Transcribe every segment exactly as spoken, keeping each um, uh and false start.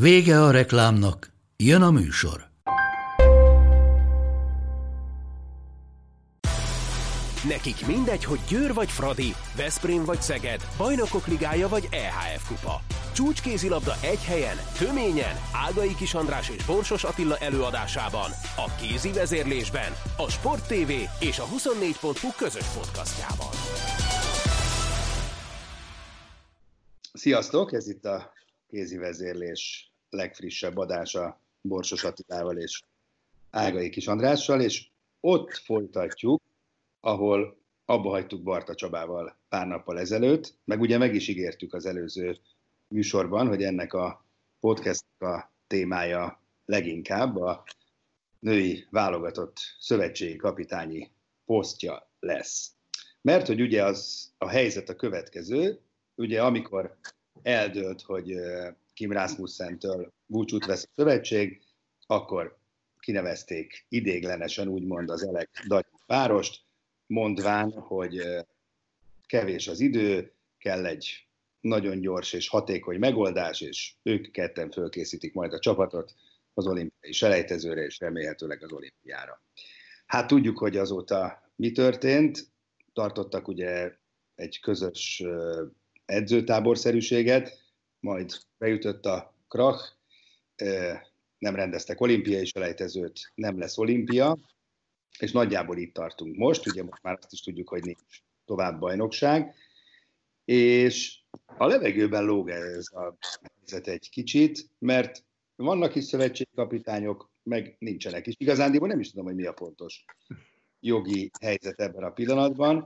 Vége a reklámnak, jön a műsor. Nekik mindegy, hogy Győr vagy Fradi, Veszprém vagy Szeged, Bajnokok Ligája vagy é há ef kupa. Csúcskézilabda egy helyen, töményen, Ágai Kis András és Borsos Attila előadásában, a Kézi vezérlésben, a Sport té vé és a huszonnégy pont hu közös podcastjában. Sziasztok, ez itt a Kézi vezérlés legfrissebb adása Borsos Attilával és Ágai Kis Andrással, és ott folytatjuk, ahol abba hagytuk Barta Csabával pár nappal ezelőtt, meg ugye meg is ígértük az előző műsorban, hogy ennek a podcastnak a témája leginkább a női válogatott szövetségi kapitányi posztja lesz. Mert hogy ugye az a helyzet a következő, ugye amikor eldőlt, hogy Kim Rasmussentől búcsút vesz a szövetség, akkor kinevezték idéglenesen úgymond az Elek Gábor párost, mondván, hogy kevés az idő, kell egy nagyon gyors és hatékony megoldás, és ők ketten fölkészítik majd a csapatot az olimpiai selejtezőre, és remélhetőleg az olimpiára. Hát tudjuk, hogy azóta mi történt, tartottak ugye egy közös edzőtáborszerűséget, majd beütött a krach, nem rendeztek olimpiai selejtezőt, nem lesz olimpia, és nagyjából itt tartunk most, ugye most már azt is tudjuk, hogy nincs tovább bajnokság, és a levegőben lóg ez a helyzet egy kicsit, mert vannak is szövetségkapitányok, meg nincsenek is. Igazándiból nem is tudom, hogy mi a pontos jogi helyzet ebben a pillanatban,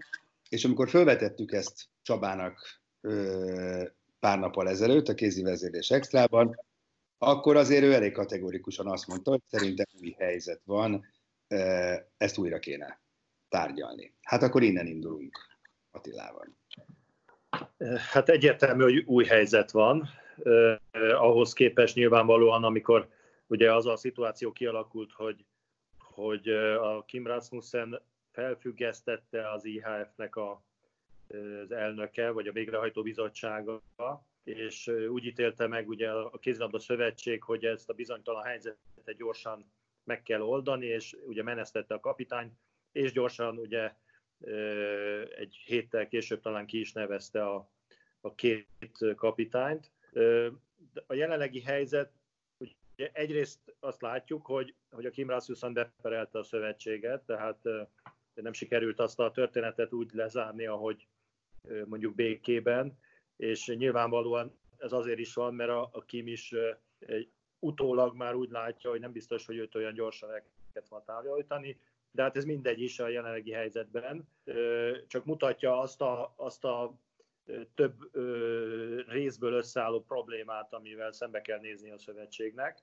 és amikor felvetettük ezt Csabának ö, pár nappal ezelőtt a Kézi vezérlés extrában, akkor azért ő elég kategorikusan azt mondta, hogy szerintem új helyzet van, ezt újra kéne tárgyalni. Hát akkor innen indulunk Attilával. Hát egyértelmű, hogy új helyzet van. Ahhoz képest nyilvánvalóan, amikor ugye az a szituáció kialakult, hogy, hogy a Kim Rasmussen felfüggesztette az i há ef-nek a, az elnöke, vagy a végrehajtó bizottsága, és úgy ítélte meg ugye a kézilabda szövetség, hogy ezt a bizonytalan helyzetet gyorsan meg kell oldani, és ugye menesztette a kapitányt, és gyorsan ugye egy héttel később talán ki is nevezte a, a két kapitányt. A jelenlegi helyzet, ugye egyrészt azt látjuk, hogy, hogy a Kim Rasmussen beperelte a szövetséget, tehát nem sikerült azt a történetet úgy lezárni, ahogy mondjuk békében, és nyilvánvalóan ez azért is van, mert a, a Kim is egy utólag már úgy látja, hogy nem biztos, hogy őt olyan gyorsan el kellett volna tárgyalni, de hát ez mindegy is a jelenlegi helyzetben. Csak mutatja azt a, azt a több részből összeálló problémát, amivel szembe kell nézni a szövetségnek.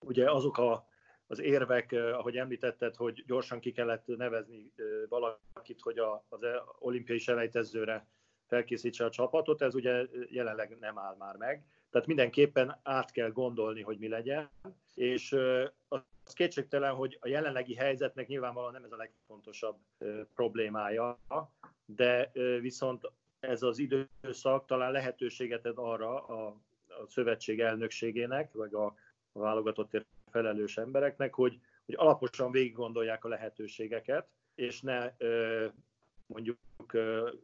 Ugye azok a, az érvek, ahogy említetted, hogy gyorsan ki kellett nevezni valakit, hogy az olimpiai selejtezőre felkészítse a csapatot, ez ugye jelenleg nem áll már meg. Tehát mindenképpen át kell gondolni, hogy mi legyen, és az kétségtelen, hogy a jelenlegi helyzetnek nyilvánvalóan nem ez a legfontosabb problémája, de viszont ez az időszak talán lehetőséget ad arra a, a szövetség elnökségének, vagy a, a válogatottért felelős embereknek, hogy, hogy alaposan végiggondolják a lehetőségeket, és ne mondjuk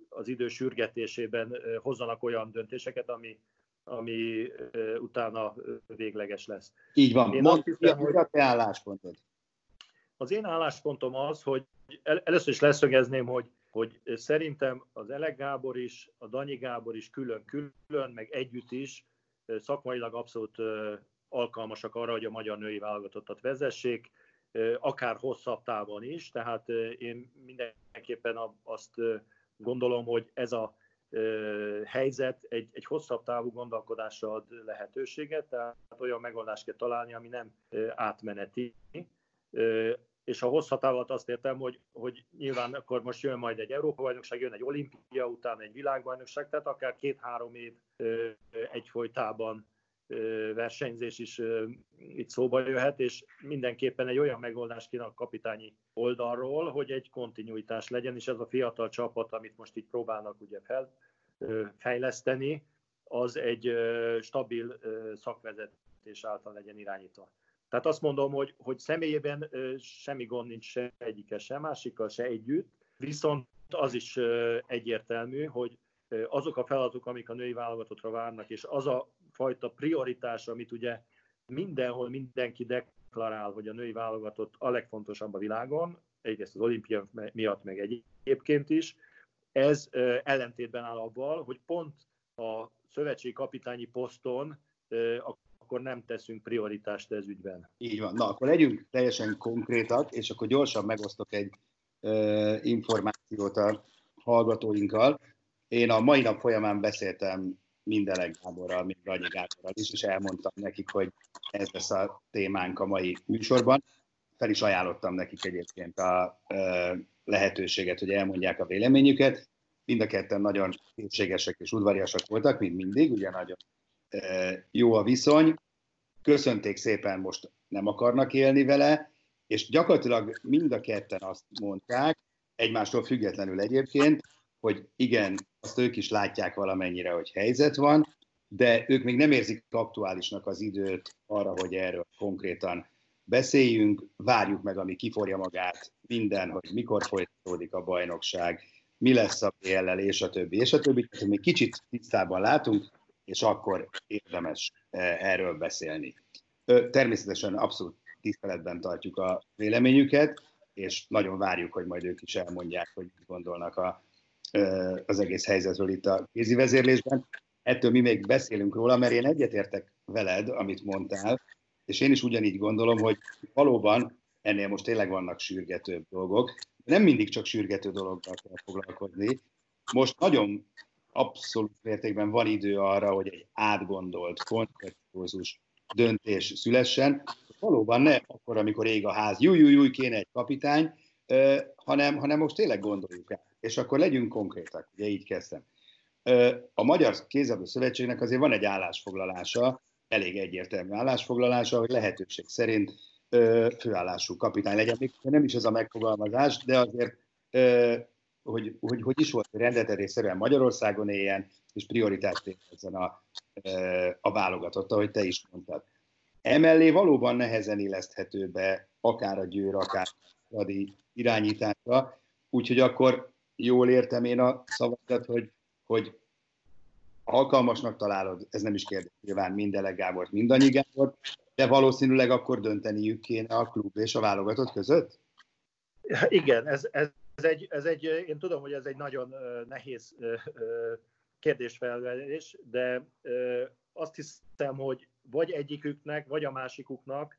az idő sürgetésében hozzanak olyan döntéseket, ami ami utána végleges lesz. Így van. Én Most hiszem, hogy a te álláspontod? Az én álláspontom az, hogy először is leszögezném, hogy, hogy szerintem az Elek Gábor is, a Danyi Gábor is külön-külön, meg együtt is szakmailag abszolút alkalmasak arra, hogy a magyar női válogatottat vezessék, akár hosszabb távon is, tehát én mindenképpen azt gondolom, hogy ez a helyzet egy, egy hosszabb távú gondolkodásra ad lehetőséget, tehát olyan megoldást kell találni, ami nem átmeneti. És a hosszabb távot azt értem, hogy, hogy nyilván akkor most jön majd egy Európa-bajnokság, jön egy olimpia, után egy világbajnokság, tehát akár két-három év egyfolytában versenyzés is itt szóba jöhet, és mindenképpen egy olyan megoldás kéne a kapitányi oldalról, hogy egy kontinuitás legyen, és ez a fiatal csapat, amit most itt próbálnak ugye fel, fejleszteni, az egy stabil szakvezetés által legyen irányítva. Tehát azt mondom, hogy, hogy személyében semmi gond nincs se egyike, se másikkal, se együtt, viszont az is egyértelmű, hogy azok a feladatok, amik a női válogatottra várnak, és az a fajta prioritás, amit ugye mindenhol mindenki deklarál, hogy a női válogatott a legfontosabb a világon, egyrészt az olimpia miatt, meg egyébként is, ez ellentétben áll avval, hogy pont a szövetségi kapitányi poszton a akkor nem teszünk prioritást ez ügyben. Így van. Na, akkor legyünk teljesen konkrétak, és akkor gyorsan megosztok egy ö, információt a hallgatóinkkal. Én a mai nap folyamán beszéltem minden Elek Gáborral, még Danyi Gáborral is, és elmondtam nekik, hogy ez lesz a témánk a mai műsorban. Fel is ajánlottam nekik egyébként a ö, lehetőséget, hogy elmondják a véleményüket. Mind a ketten nagyon készségesek és udvariasak voltak, mint mindig, ugye nagyon jó a viszony, köszönték szépen, most nem akarnak élni vele, és gyakorlatilag mind a ketten azt mondták, egymástól függetlenül egyébként, hogy igen, azt ők is látják valamennyire, hogy helyzet van, de ők még nem érzik aktuálisnak az időt arra, hogy erről konkrétan beszéljünk, várjuk meg, ami kiforja magát minden, hogy mikor folytatódik a bajnokság, mi lesz a bé el-lel, és a többi, és a többi. Tehát még kicsit tisztában látunk, és akkor érdemes erről beszélni. Természetesen abszolút tiszteletben tartjuk a véleményüket, és nagyon várjuk, hogy majd ők is elmondják, hogy mit gondolnak a, az egész helyzetről itt a kézi vezérlésben. Ettől mi még beszélünk róla, mert én egyetértek veled, amit mondtál, és én is ugyanígy gondolom, hogy valóban ennél most tényleg vannak sürgetőbb dolgok. Nem mindig csak sürgető dologgal kell foglalkozni. Most nagyon abszolút mértékben van idő arra, hogy egy átgondolt, koncepciózus döntés szülessen. Valóban ne akkor, amikor ég a ház, júj, júj, júj, kéne egy kapitány, euh, hanem, hanem most tényleg gondoljuk el. És akkor legyünk konkrétak, ugye így kezdtem. A Magyar Kézilabda Szövetségnek azért van egy állásfoglalása, elég egyértelmű állásfoglalása, hogy lehetőség szerint euh, főállású kapitány legyen. Még nem is ez a megfogalmazás, de azért... Euh, Hogy, hogy, hogy is volt, hogy rendeltetésszerűen Magyarországon éljen, és prioritást érkezzen a, a válogatott, ahogy te is mondtad. Emellé valóban nehezen illeszthető be akár a Győr, akár a Radi irányításra, úgyhogy akkor jól értem én a szavadat, hogy, hogy alkalmasnak találod, ez nem is kérdés, nyilván mind Elek Gábort, mind Danyi Gábort, de valószínűleg akkor dönteniük kéne a klub és a válogatott között? Igen, ez... ez... Ez egy, ez egy, én tudom, hogy ez egy nagyon nehéz kérdésfelelés, de azt hiszem, hogy vagy egyiküknek, vagy a másikuknak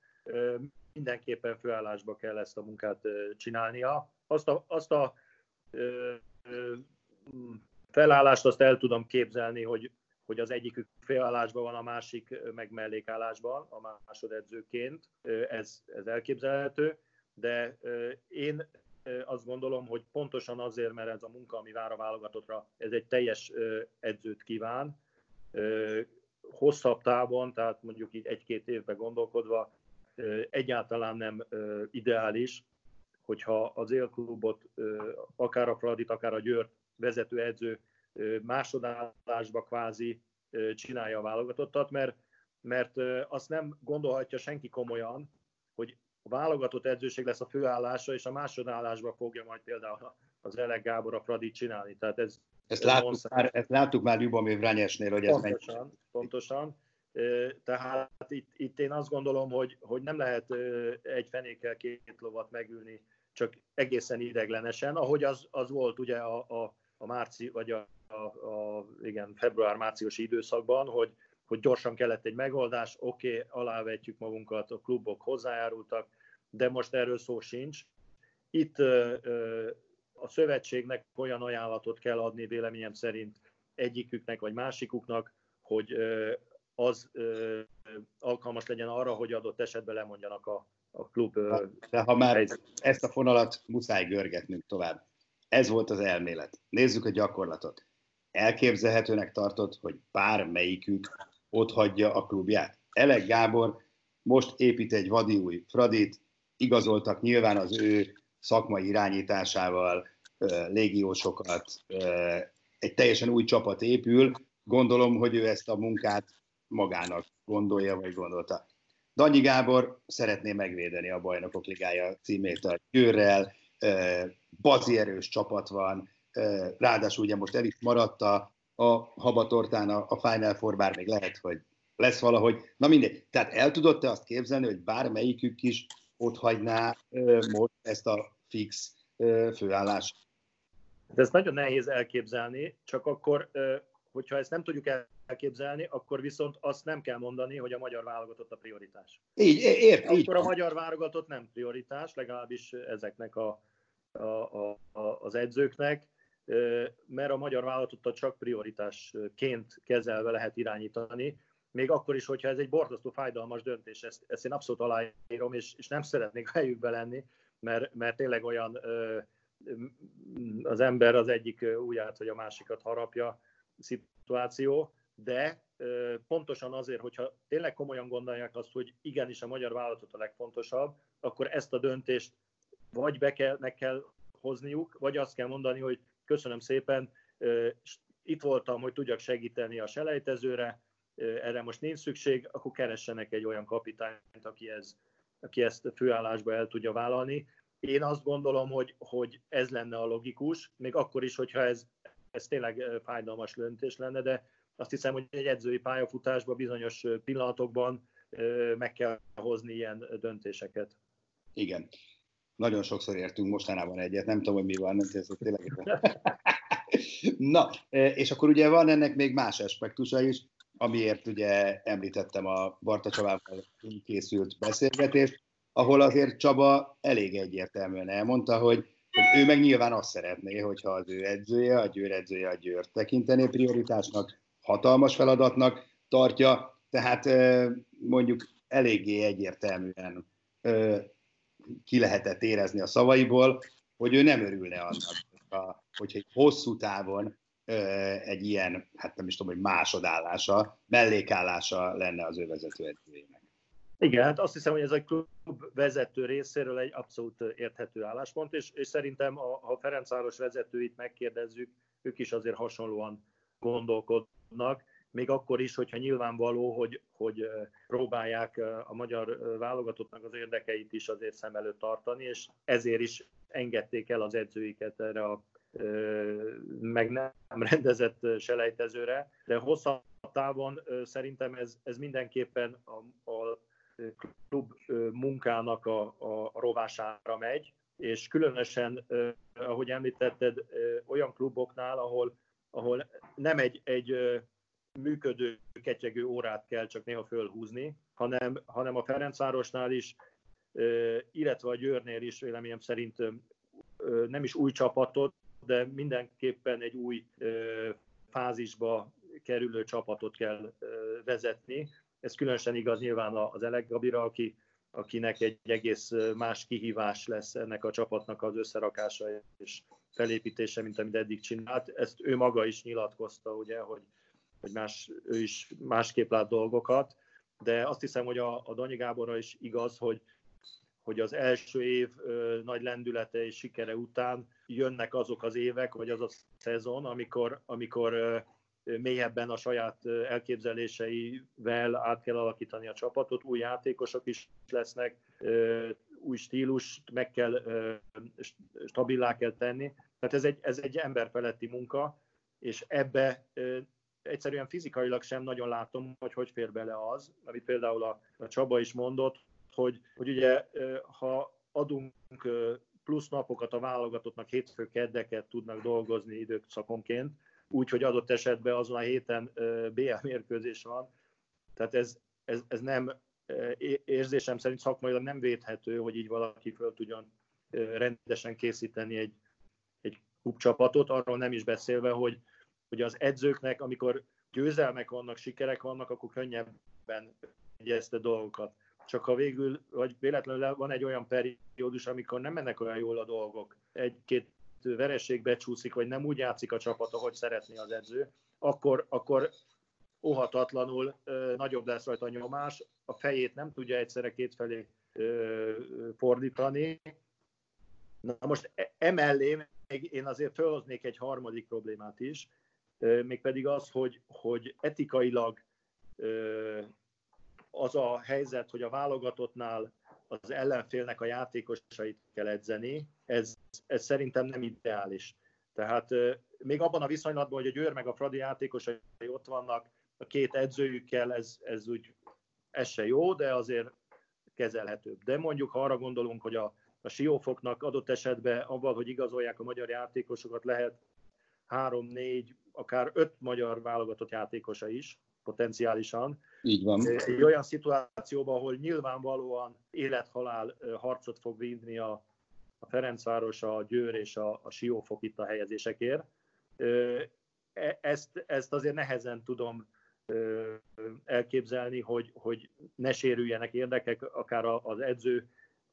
mindenképpen főállásba kell ezt a munkát csinálnia. Azt a, azt a felállást azt el tudom képzelni, hogy, hogy az egyikük főállásban van, a másik meg mellékállásban, a másodedzőként. Ez, ez elképzelhető, de én... azt gondolom, hogy pontosan azért, mert ez a munka, ami vár a válogatottra, ez egy teljes edzőt kíván. Hosszabb távon, tehát mondjuk így egy-két évben gondolkodva, egyáltalán nem ideális, hogyha az élklubot, akár a Fradit, akár a Győr vezető edző másodállásba kvázi csinálja a válogatottat, mert, mert azt nem gondolhatja senki komolyan, hogy a válogatott edzőség lesz a főállása, és a másodállásba fogja majd például az Elek Gábor a Fradit csinálni. Tehát ez, ezt, ez láttuk már, ezt láttuk már Lubomir Vranjesnél, hogy pontosan, ez megy. Pontosan. Tehát itt, itt én azt gondolom, hogy, hogy nem lehet egy fenékkel két lovat megülni, csak egészen ideglenesen, ahogy az, az volt ugye a, a, a, márci, vagy a, a, a igen, február-márciusi időszakban, hogy hogy gyorsan kellett egy megoldás, oké, okay, alávetjük magunkat, a klubok hozzájárultak, de most erről szó sincs. Itt ö, ö, a szövetségnek olyan ajánlatot kell adni véleményem szerint, egyiküknek vagy másikuknak, hogy az alkalmas legyen arra, hogy adott esetben lemondjanak a, a klub. De ha már ezt a fonalat muszáj görgetnünk tovább. Ez volt az elmélet. Nézzük a gyakorlatot. Elképzelhetőnek tartod, hogy bármelyikük otthagyja a klubját? Elek Gábor most épít egy vadi új Fradit, igazoltak nyilván az ő szakmai irányításával légiósokat, egy teljesen új csapat épül, gondolom, hogy ő ezt a munkát magának gondolja, vagy gondolta. Danyi Gábor szeretné megvédeni a Bajnokok Ligája címét a Győrrel, bazi erős csapat van, ráadásul ugye most el is maradt a, a habatortán a, a Final Four, bár még lehet, hogy lesz valahogy. Na mindegy, tehát el tudod te azt képzelni, hogy bármelyikük is otthagyná most ezt a fix főállást? De ezt nagyon nehéz elképzelni, csak akkor, hogyha ezt nem tudjuk elképzelni, akkor viszont azt nem kell mondani, hogy a magyar válogatott a prioritás. Így, ért, akkor így. A magyar válogatott nem prioritás, legalábbis ezeknek a, a, a, az edzőknek, mert a magyar válogatottat csak prioritásként kezelve lehet irányítani, még akkor is, hogyha ez egy borzasztó fájdalmas döntés, ezt, ezt én abszolút aláírom, és, és nem szeretnék helyükbe lenni, mert, mert tényleg olyan az ember az egyik ujját, hogy a másikat harapja szituáció, de pontosan azért, hogyha tényleg komolyan gondolják azt, hogy igenis a magyar válogatott a legfontosabb, akkor ezt a döntést vagy be kell, meg kell hozniuk, vagy azt kell mondani, hogy köszönöm szépen, itt voltam, hogy tudjak segíteni a selejtezőre, erre most nincs szükség, akkor keressenek egy olyan kapitányt, aki, ez, aki ezt főállásba el tudja vállalni. Én azt gondolom, hogy, hogy ez lenne a logikus, még akkor is, hogyha ez, ez tényleg fájdalmas döntés lenne, de azt hiszem, hogy egy edzői pályafutásban bizonyos pillanatokban meg kell hozni ilyen döntéseket. Igen. Nagyon sokszor értünk mostanában egyet, nem tudom, hogy mi van, nem tudom, tényleg. Na, és akkor ugye van ennek még más aspektusa is, amiért ugye említettem a Barta Csabával készült beszélgetést, ahol azért Csaba elég egyértelműen elmondta, hogy, hogy ő meg nyilván azt szeretné, hogyha az ő edzője, a Győr edzője a Győr tekintené prioritásnak, hatalmas feladatnak tartja, tehát mondjuk eléggé egyértelműen ki lehetett érezni a szavaiból, hogy ő nem örülne annak, hogyha egy hosszú távon egy ilyen, hát nem is tudom, hogy másodállása, mellékállása lenne az ő vezető edzőjének. Igen, hát azt hiszem, hogy ez a klub vezető részéről egy abszolút érthető álláspont, és, és szerintem a, a Ferencváros vezetőit megkérdezzük, ők is azért hasonlóan gondolkodnak, még akkor is, hogyha nyilvánvaló, hogy, hogy próbálják a magyar válogatottnak az érdekeit is azért szem előtt tartani, és ezért is engedték el az edzőiket erre a meg nem rendezett selejtezőre, de hosszabb távon szerintem ez, ez mindenképpen a, a klub munkának a, a rovására megy, és különösen, ahogy említetted, olyan kluboknál, ahol, ahol nem egy, egy működő, ketyegő órát kell csak néha fölhúzni, hanem, hanem a Ferencvárosnál is, illetve a Győrnél is véleményem szerint nem is új csapatot, de mindenképpen egy új ö, fázisba kerülő csapatot kell ö, vezetni. Ez különösen igaz nyilván az Elek Gabira, aki, akinek egy egész más kihívás lesz ennek a csapatnak az összerakása és felépítése, mint amit eddig csinált. Ezt ő maga is nyilatkozta, ugye, hogy, hogy más, ő is másképp lát dolgokat, de azt hiszem, hogy a, a Danyi Gáborra is igaz, hogy hogy az első év ö, nagy lendülete és sikere után jönnek azok az évek, vagy az a szezon, amikor, amikor ö, mélyebben a saját elképzeléseivel át kell alakítani a csapatot, új játékosok is lesznek, ö, új stílust meg kell, ö, stabilá kell tenni. Tehát ez egy, ez egy emberfeletti munka, és ebbe ö, egyszerűen fizikailag sem nagyon látom, hogy hogy fér bele az, amit például a, a Csaba is mondott, Hogy, hogy ugye, ha adunk plusz napokat a válogatottnak, hétfő keddeket tudnak dolgozni időszakonként, úgyhogy adott esetben azon a héten bé el mérkőzés van. Tehát ez, ez, ez nem, érzésem szerint szakmailag nem védhető, hogy így valaki föl tudjon rendesen készíteni egy, egy klubcsapatot, arról nem is beszélve, hogy, hogy az edzőknek, amikor győzelmek vannak, sikerek vannak, akkor könnyebben egyezte dolgokat. Csak ha végül, vagy véletlenül van egy olyan periódus, amikor nem mennek olyan jól a dolgok, egy-két vereség becsúszik, vagy nem úgy játszik a csapat, ahogy szeretné az edző, akkor, akkor óhatatlanul ö, nagyobb lesz rajta a nyomás, a fejét nem tudja egyszerre kétfelé ö, fordítani. Na most emellé még én azért felhoznék egy harmadik problémát is, ö, mégpedig az, hogy, hogy etikailag ö, az a helyzet, hogy a válogatottnál az ellenfélnek a játékosait kell edzeni, ez, ez szerintem nem ideális. Tehát euh, még abban a viszonylatban, hogy a Győr meg a Fradi játékosai ott vannak, a két edzőjükkel, ez, ez úgy, ez se jó, de azért kezelhetőbb. De mondjuk, ha arra gondolunk, hogy a, a Siófoknak adott esetben abban, hogy igazolják a magyar játékosokat, lehet három, négy, akár öt magyar válogatott játékosa is, potenciálisan. Így van. Egy olyan szituációban, ahol nyilvánvalóan élethalál harcot fog vinni a, a Ferencváros, a Győr és a, a Siófok itt a helyezésekért. Ezt, ezt azért nehezen tudom elképzelni, hogy, hogy ne sérüljenek érdekek, akár az edző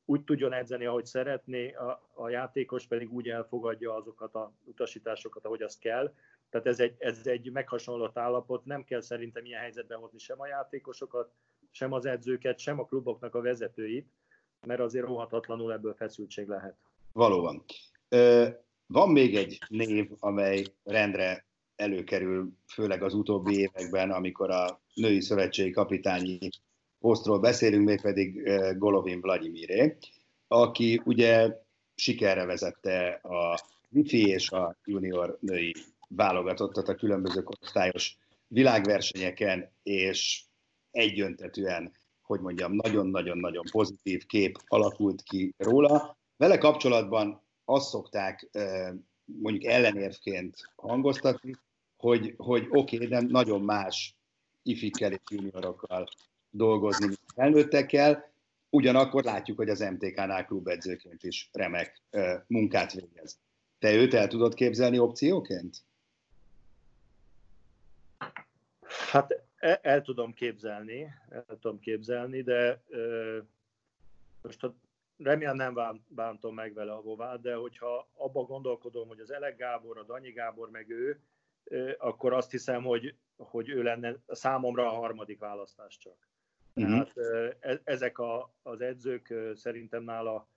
úgy tudjon edzeni, ahogy szeretné, a, a játékos pedig úgy elfogadja azokat az utasításokat, ahogy azt kell. Tehát ez egy, ez egy meghasonlott állapot, nem kell szerintem ilyen helyzetben hozni sem a játékosokat, sem az edzőket, sem a kluboknak a vezetőit, mert azért óhatatlanul ebből feszültség lehet. Valóban. Van még egy név, amely rendre előkerül, főleg az utóbbi években, amikor a női szövetségi kapitányi posztról beszélünk, mégpedig Golovin Vlagyimiré, aki ugye sikerre vezette a wifi és a junior női válogatottat a különböző korosztályos világversenyeken, és egyöntetűen, hogy mondjam, nagyon-nagyon-nagyon pozitív kép alakult ki róla. Vele kapcsolatban azt szokták mondjuk ellenérvként hangoztatni, hogy, hogy oké, okay, de nagyon más ifikkel és juniorokkal dolgozni, mint felnőttekkel, ugyanakkor látjuk, hogy az em té ká-nál klubedzőként is remek munkát végez. Te őt el tudod képzelni opcióként? Hát el, el tudom képzelni, el tudom képzelni, de ö, most remélem nem bántom meg vele a bovát, de hogyha abba gondolkodom, hogy az Elek Gábor, a Danyi Gábor meg ő, ö, akkor azt hiszem, hogy, hogy ő lenne számomra a harmadik választás csak. Uh-huh. Tehát ö, e, ezek a, az edzők ö, szerintem nála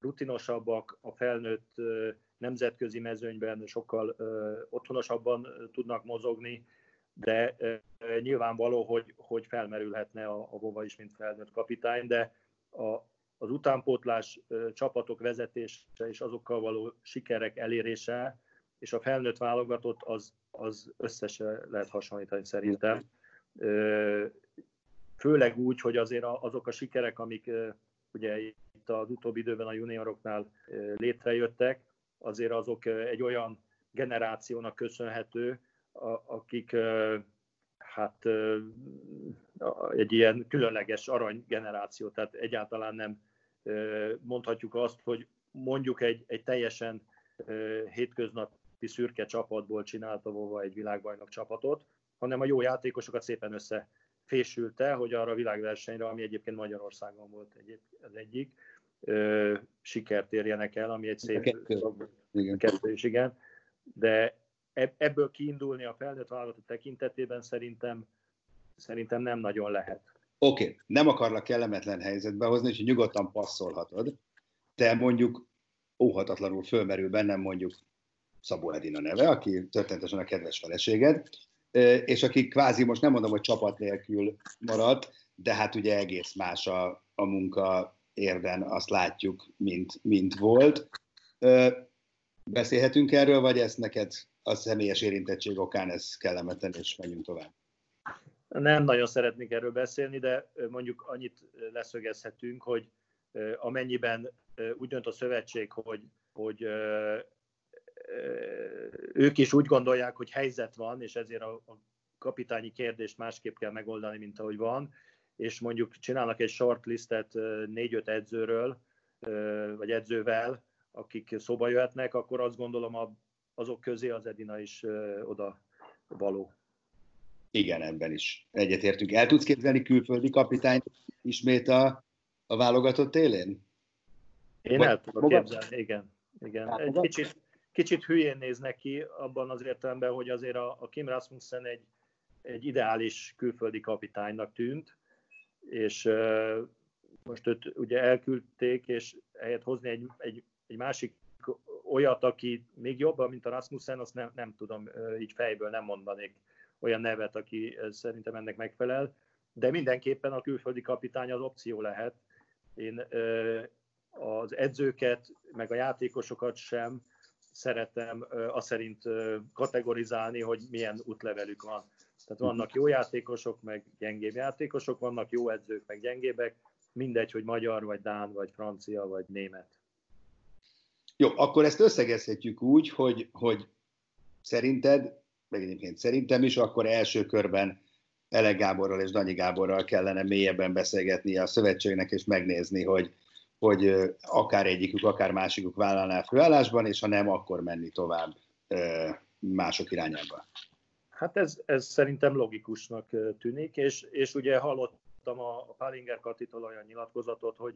rutinosabbak, a felnőtt ö, nemzetközi mezőnyben sokkal ö, otthonosabban ö, tudnak mozogni, de e, nyilvánvaló, hogy, hogy felmerülhetne a, a Vova is, mint felnőtt kapitány, de a, az utánpótlás e, csapatok vezetése és azokkal való sikerek elérése, és a felnőtt válogatott az, az összesen lehet hasonlítani szerintem. E, főleg úgy, hogy azért a, azok a sikerek, amik e, ugye itt az utóbbi időben a junioroknál e, létrejöttek, azért azok egy olyan generációnak köszönhető, A, akik hát egy ilyen különleges aranygeneráció, tehát egyáltalán nem mondhatjuk azt, hogy mondjuk egy, egy teljesen hétköznapi szürke csapatból csinálta volna egy világbajnok csapatot, hanem a jó játékosokat szépen összefésülte, hogy arra a világversenyre, ami egyébként Magyarországon volt egy, az egyik, sikert érjenek el, ami egy szép kettő is, igen, de ebből kiindulni a felnőtt válogatott tekintetében szerintem, szerintem nem nagyon lehet. Oké, okay. Nem akarlak kellemetlen helyzetbe hozni, és nyugodtan passzolhatod. Te mondjuk óhatatlanul fölmerül bennem mondjuk Szabó Edina neve, aki történetesen a kedves feleséged, és aki kvázi most nem mondom, hogy csapat nélkül maradt, de hát ugye egész más a, a munka érden, azt látjuk, mint, mint volt. Beszélhetünk erről, vagy ezt neked a személyes érintettség okán ez kellemetlen, és menjünk tovább? Nem nagyon szeretnék erről beszélni, de mondjuk annyit leszögezhetünk, hogy amennyiben úgy dönt a szövetség, hogy, hogy ők is úgy gondolják, hogy helyzet van, és ezért a kapitányi kérdést másképp kell megoldani, mint ahogy van, és mondjuk csinálnak egy shortlistet négy-öt edzőről, vagy edzővel, akik szóba jöhetnek, akkor azt gondolom a azok közé az Edina is ö, oda való. Igen, ebben is egyetértünk. El tudsz képzelni külföldi kapitányt ismét a, a válogatott élén? Én Vagy el tudok magad? képzelni, igen. igen. Egy kicsit, kicsit hülyén néz neki abban az értelemben, hogy azért a, a Kim Rasmussen egy, egy ideális külföldi kapitánynak tűnt, és uh, most őt ugye elküldték, és helyett hozni egy, egy, egy másik olyat, aki még jobban, mint a Rasmussen, azt nem, nem tudom, így fejből nem mondanék olyan nevet, aki szerintem ennek megfelel, de mindenképpen a külföldi kapitány az opció lehet. Én az edzőket, meg a játékosokat sem szeretem azt szerint kategorizálni, hogy milyen útlevelük van. Tehát vannak jó játékosok, meg gyengébb játékosok, vannak jó edzők, meg gyengébek, mindegy, hogy magyar, vagy dán, vagy francia, vagy német. Jó, akkor ezt összegezhetjük úgy, hogy, hogy szerinted, meg egyébként szerintem is, akkor első körben Elek Gáborral és Danyi Gáborral kellene mélyebben beszélgetni a szövetségnek, és megnézni, hogy, hogy akár egyikük, akár másikuk vállalná főállásban, és ha nem, akkor menni tovább mások irányába. Hát ez, ez szerintem logikusnak tűnik, és, és ugye hallottam a Pálinger Katitól olyan nyilatkozatot, hogy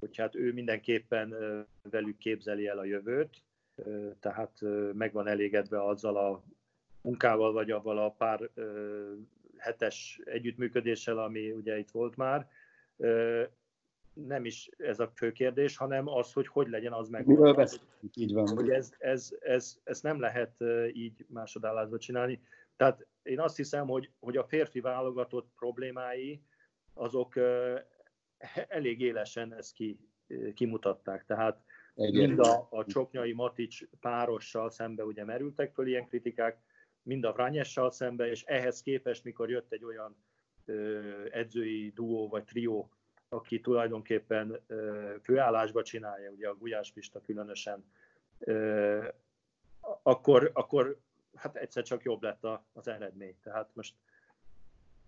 hogy hát ő mindenképpen velük képzeli el a jövőt, tehát meg van elégedve azzal a munkával, vagy avval a pár hetes együttműködéssel, ami ugye itt volt már. Nem is ez a fő kérdés, hanem az, hogy hogy legyen az meg. Így van. Hogy ez, ez, ez, ezt nem lehet így másodállásba csinálni. Tehát én azt hiszem, hogy, hogy a férfi válogatott problémái azok elég élesen ezt ki, kimutatták. Tehát Egyen. mind a, a Csoknyai Matics párossal szembe ugye merültek föl ilyen kritikák, mind a Vranjessal szembe, és ehhez képest, mikor jött egy olyan ö, edzői duó vagy trió, aki tulajdonképpen ö, főállásba csinálja, ugye a Gulyás Pista különösen, ö, akkor, akkor hát egyszer csak jobb lett a, az eredmény. Tehát most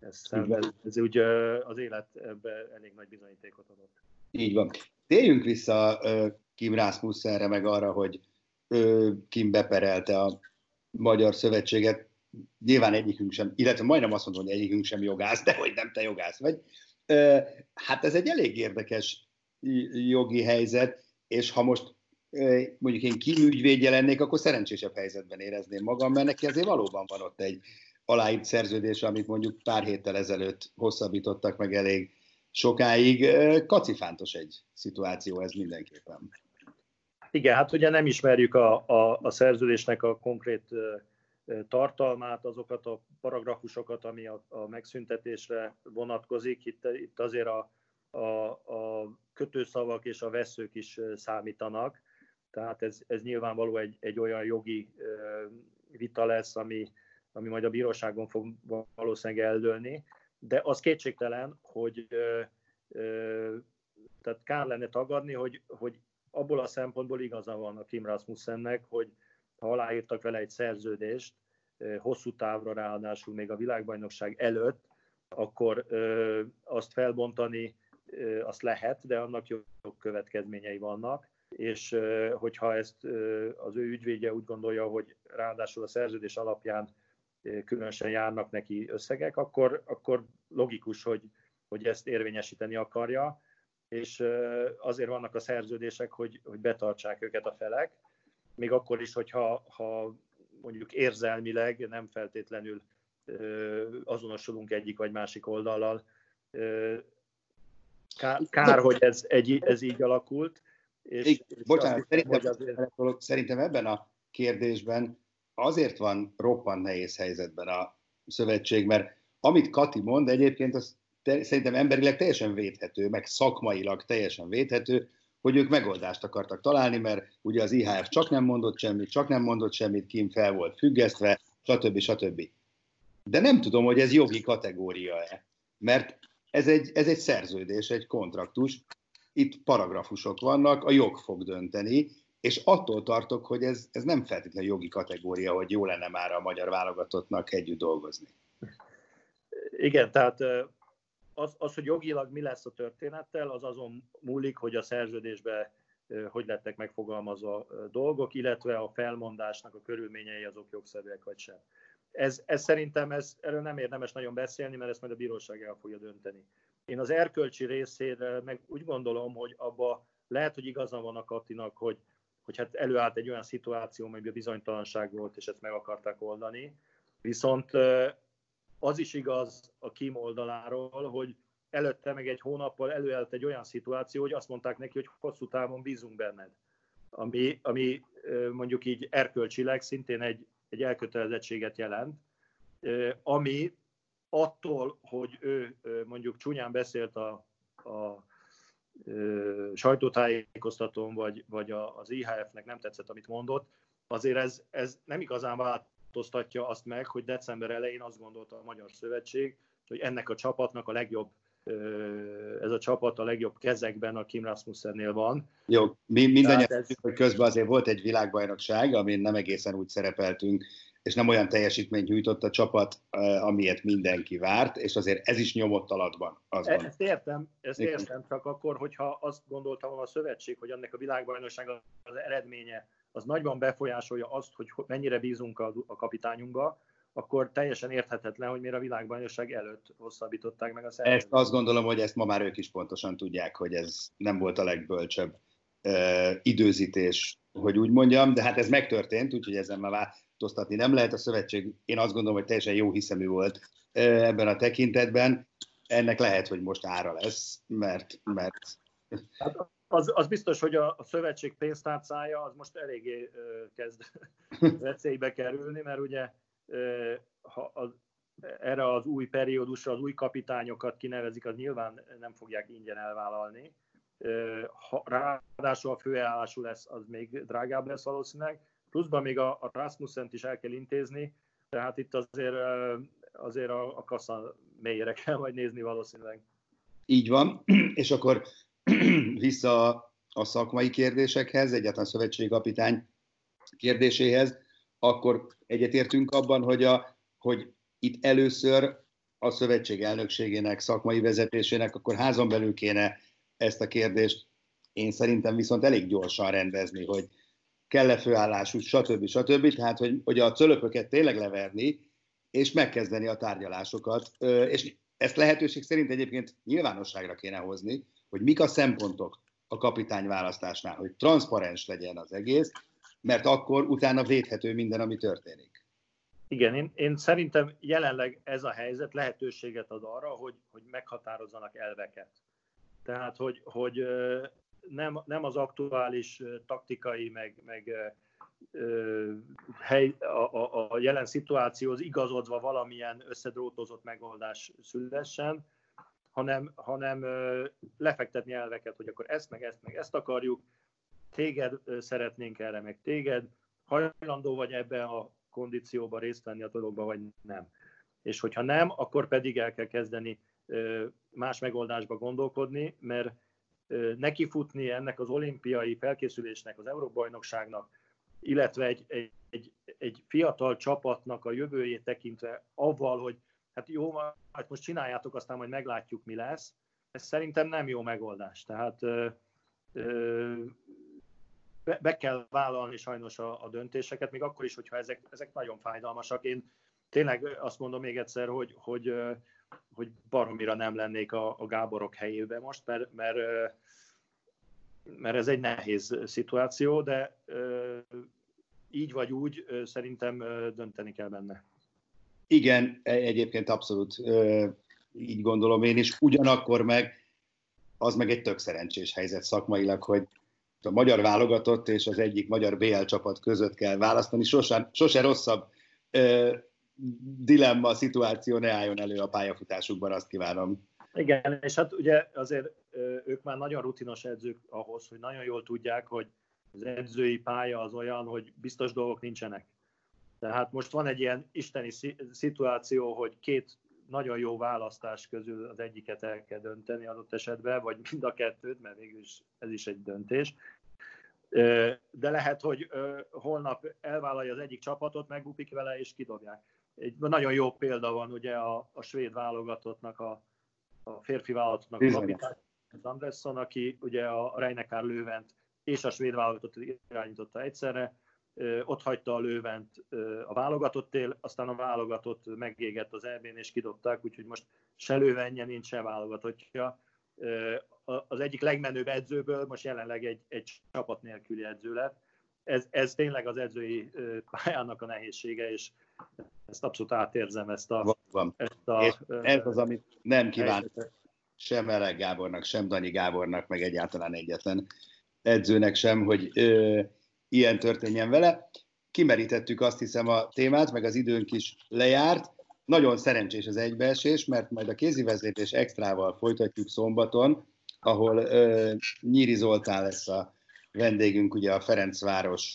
Ez, ez, ez úgy az élet ebbe elég nagy bizonyítékot adott. Így van. Térjünk vissza uh, Kim Rasmussenre, meg arra, hogy uh, Kim beperelte a Magyar Szövetséget. Nyilván egyikünk sem, illetve majdnem azt mondom, hogy egyikünk sem jogász, de hogy nem te jogász vagy. Uh, hát ez egy elég érdekes jogi helyzet, és ha most uh, mondjuk én Kim ügyvédje lennék, akkor szerencsésebb helyzetben érezném magam, mert neki azért valóban van ott egy aláírt szerződés, amit mondjuk pár héttel ezelőtt hosszabbítottak meg elég sokáig. Kacifántos egy szituáció ez mindenképpen. Igen, hát ugye nem ismerjük a, a, a szerződésnek a konkrét tartalmát, azokat a paragrafusokat, ami a, a megszüntetésre vonatkozik. Itt, itt azért a, a, a kötőszavak és a vesszők is számítanak. Tehát ez, ez nyilvánvaló egy, egy olyan jogi vita lesz, ami ami majd a bíróságon fog valószínűleg eldőlni, de az kétségtelen, hogy ö, ö, tehát kár lenne tagadni, hogy, hogy abból a szempontból igaza van a Kim Rasmussennek, hogy ha aláírtak vele egy szerződést, ö, hosszú távra ráadásul még a világbajnokság előtt, akkor ö, azt felbontani ö, azt lehet, de annak jó következményei vannak. És ö, hogyha ezt ö, az ő ügyvédje úgy gondolja, hogy ráadásul a szerződés alapján különösen járnak neki összegek, akkor, akkor logikus, hogy, hogy ezt érvényesíteni akarja, és azért vannak a szerződések, hogy, hogy betartsák őket a felek, még akkor is, hogyha ha mondjuk érzelmileg nem feltétlenül azonosulunk egyik vagy másik oldallal. Kár, kár hogy ez, egy, ez így alakult. És, és bocsánat, szerintem, azért... szerintem ebben a kérdésben azért van roppant nehéz helyzetben a szövetség, mert amit Kati mond egyébként, az te, szerintem emberileg teljesen védhető, meg szakmailag teljesen védhető, hogy ők megoldást akartak találni, mert ugye az i há ef csak nem mondott semmit, csak nem mondott semmit, Kim fel volt függesztve, stb. stb. De nem tudom, hogy ez jogi kategória-e, mert ez egy, ez egy szerződés, egy kontraktus, itt paragrafusok vannak, a jog fog dönteni, és attól tartok, hogy ez, ez nem feltétlenül jogi kategória, hogy jó lenne már a magyar válogatottnak együtt dolgozni. Igen, tehát az, az, hogy jogilag mi lesz a történettel, az azon múlik, hogy a szerződésben hogy lettek megfogalmazva dolgok, illetve a felmondásnak a körülményei azok jogszerűek vagy sem. Ez, ez szerintem ez, erről nem érdemes nagyon beszélni, mert ezt majd a bíróság el fogja dönteni. Én az erkölcsi részére meg úgy gondolom, hogy abba lehet, hogy igazán van a Katinak, hogy, hogy hát előállt egy olyan szituáció, amiben bizonytalanság volt, és ezt meg akarták oldani. Viszont az is igaz a Kim oldaláról, hogy előtte meg egy hónappal előállt egy olyan szituáció, hogy azt mondták neki, hogy hosszú távon bízunk benned. Ami, ami mondjuk így erkölcsileg szintén egy, egy elkötelezettséget jelent, ami attól, hogy ő mondjuk csúnyán beszélt a, a sajtótájékoztatón, vagy, vagy az i há ef-nek nem tetszett, amit mondott, azért ez, ez nem igazán változtatja azt meg, hogy december elején azt gondolta a Magyar Szövetség, hogy ennek a csapatnak a legjobb, ez a csapat a legjobb kezekben a Kim Rasmussennél van. Jó, mi mindannyian ez... hogy közben azért volt egy világbajnokság, amin nem egészen úgy szerepeltünk, és nem olyan teljesítményt nyújtott a csapat, amilyet mindenki várt, és azért ez is nyomott alatban. Azon. Ezt értem, ezt értem, csak akkor, hogyha azt gondoltam a szövetség, hogy ennek a világbajnokság az eredménye, az nagyban befolyásolja azt, hogy mennyire bízunk a kapitányunkba, akkor teljesen érthetetlen, hogy miért a világbajnokság előtt hosszabbították meg a szervezést. Ezt azt gondolom, hogy ezt ma már ők is pontosan tudják, hogy ez nem volt a legbölcsebb eh, időzítés, hogy úgy mondjam, de hát ez megtörtént, úgyhogy ezen már változtatni nem lehet. A szövetség, én azt gondolom, hogy teljesen jó hiszemű volt eh, ebben a tekintetben. Ennek lehet, hogy most ára lesz, mert... mert... Hát az, az biztos, hogy a, a szövetség pénztárcája az most eléggé eh, kezd veszélybe kerülni, mert ugye ha az, erre az új periódusra az új kapitányokat kinevezik, az nyilván nem fogják ingyen elvállalni. Ha ráadásul a főállású lesz, az még drágább lesz valószínűleg. Pluszban még a, a Rasmussent is el kell intézni, tehát itt azért, azért a, a kassa mélyére kell majd nézni valószínűleg. Így van, és akkor vissza a szakmai kérdésekhez, egyáltalán szövetségkapitány kérdéséhez. Akkor egyetértünk abban, hogy, a, hogy itt először a szövetség elnökségének, szakmai vezetésének, akkor házon belül kéne ezt a kérdést én szerintem viszont elég gyorsan rendezni, hogy kell-e főállású, stb. stb. Tehát, hogy, hogy a cölöpöket tényleg leverni, és megkezdeni a tárgyalásokat, és ezt lehetőség szerint egyébként nyilvánosságra kéne hozni, hogy mik a szempontok a kapitányválasztásnál, hogy transzparens legyen az egész, mert akkor utána védhető minden, ami történik. Igen, én, én szerintem jelenleg ez a helyzet lehetőséget ad arra, hogy, hogy meghatározzanak elveket. Tehát, hogy, hogy nem, nem az aktuális taktikai, meg, meg hely, a, a, a jelen szituációhoz igazodva valamilyen összedrótozott megoldás szülessen, hanem, hanem lefektetni elveket, hogy akkor ezt, meg ezt, meg ezt akarjuk, téged szeretnénk erre, meg téged, hajlandó vagy ebben a kondícióban részt venni a dologban, vagy nem. És hogyha nem, akkor pedig el kell kezdeni más megoldásba gondolkodni, mert nekifutni ennek az olimpiai felkészülésnek, az Európa-bajnokságnak, illetve egy, egy, egy fiatal csapatnak a jövőjét tekintve avval, hogy hát jó, hát most csináljátok, aztán majd meglátjuk, mi lesz, ez szerintem nem jó megoldás. Tehát be kell vállalni sajnos a, a döntéseket, még akkor is, hogyha ezek, ezek nagyon fájdalmasak. Én tényleg azt mondom még egyszer, hogy, hogy, hogy baromira nem lennék a, a Gáborok helyébe most, mert, mert, mert ez egy nehéz szituáció, de így vagy úgy szerintem dönteni kell benne. Igen, egyébként abszolút így gondolom én is. Ugyanakkor meg az meg egy tök szerencsés helyzet szakmailag, hogy a magyar válogatott és az egyik magyar bé el csapat között kell választani, sosem, sose rosszabb ö, dilemma, szituáció ne álljon elő a pályafutásukban, azt kívánom. Igen, és hát ugye azért ö, ők már nagyon rutinos edzők ahhoz, hogy nagyon jól tudják, hogy az edzői pálya az olyan, hogy biztos dolgok nincsenek. Tehát most van egy ilyen isteni szituáció, hogy két nagyon jó választás közül az egyiket el kell dönteni adott esetben, vagy mind a kettőt, mert végül is ez is egy döntés. De lehet, hogy holnap elvállalja az egyik csapatot, megbupik vele és kidobják. Egy nagyon jó példa van ugye a, a svéd válogatottnak, a, a férfi válogatottnak, a kapitány, az Andresson, aki ugye a Rejnekár Lővent és a svéd válogatott irányította egyszerre. ott hagyta a lővent a válogatottél, aztán a válogatott megégett az é bé-n és kidobták, úgyhogy most se lővenje nincs, se válogatottja. Az egyik legmenőbb edzőből most jelenleg egy, egy csapat nélküli edző lett. Ez, ez tényleg az edzői pályának a nehézsége, és ezt abszolút átérzem, ezt a... Van. Ezt a, ez az, amit nem kívánok sem Elek Gábornak, sem Danyi Gábornak, meg egyáltalán egyetlen edzőnek sem, hogy ö, ilyen történjen vele. Kimerítettük azt hiszem a témát, meg az időnk is lejárt. Nagyon szerencsés az egybeesés, mert majd a kézivezérlés extrával folytatjuk szombaton, ahol ö, Nyíri Zoltán lesz a vendégünk, ugye a Ferencváros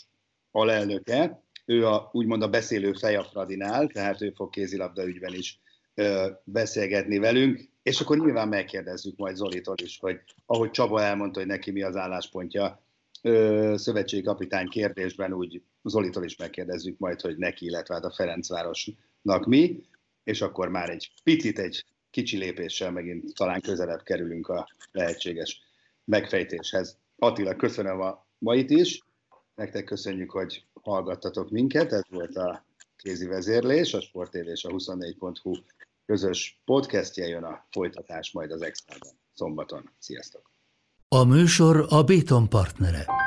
alelnöke. Ő a, úgymond a beszélő fej a Fradinál, tehát ő fog kézilabda ügyben is ö, beszélgetni velünk, és akkor nyilván megkérdezzük majd Zolitól is, hogy ahogy Csaba elmondta, hogy neki mi az álláspontja ö, szövetségi kapitány kérdésben, úgy Zolitól is megkérdezzük majd, hogy neki, illetve hát a Ferencvárosnak mi, és akkor már egy picit, egy kicsi lépéssel megint talán közelebb kerülünk a lehetséges megfejtéshez. Attila, köszönöm a mait is, nektek köszönjük, hogy hallgattatok minket, ez volt a Kézi Vezérlés, a Sport té vé és a huszonnégy pont hu közös podcastje, jön a folytatás majd az Extrában szombaton. Sziasztok! A műsor a Béton partnere.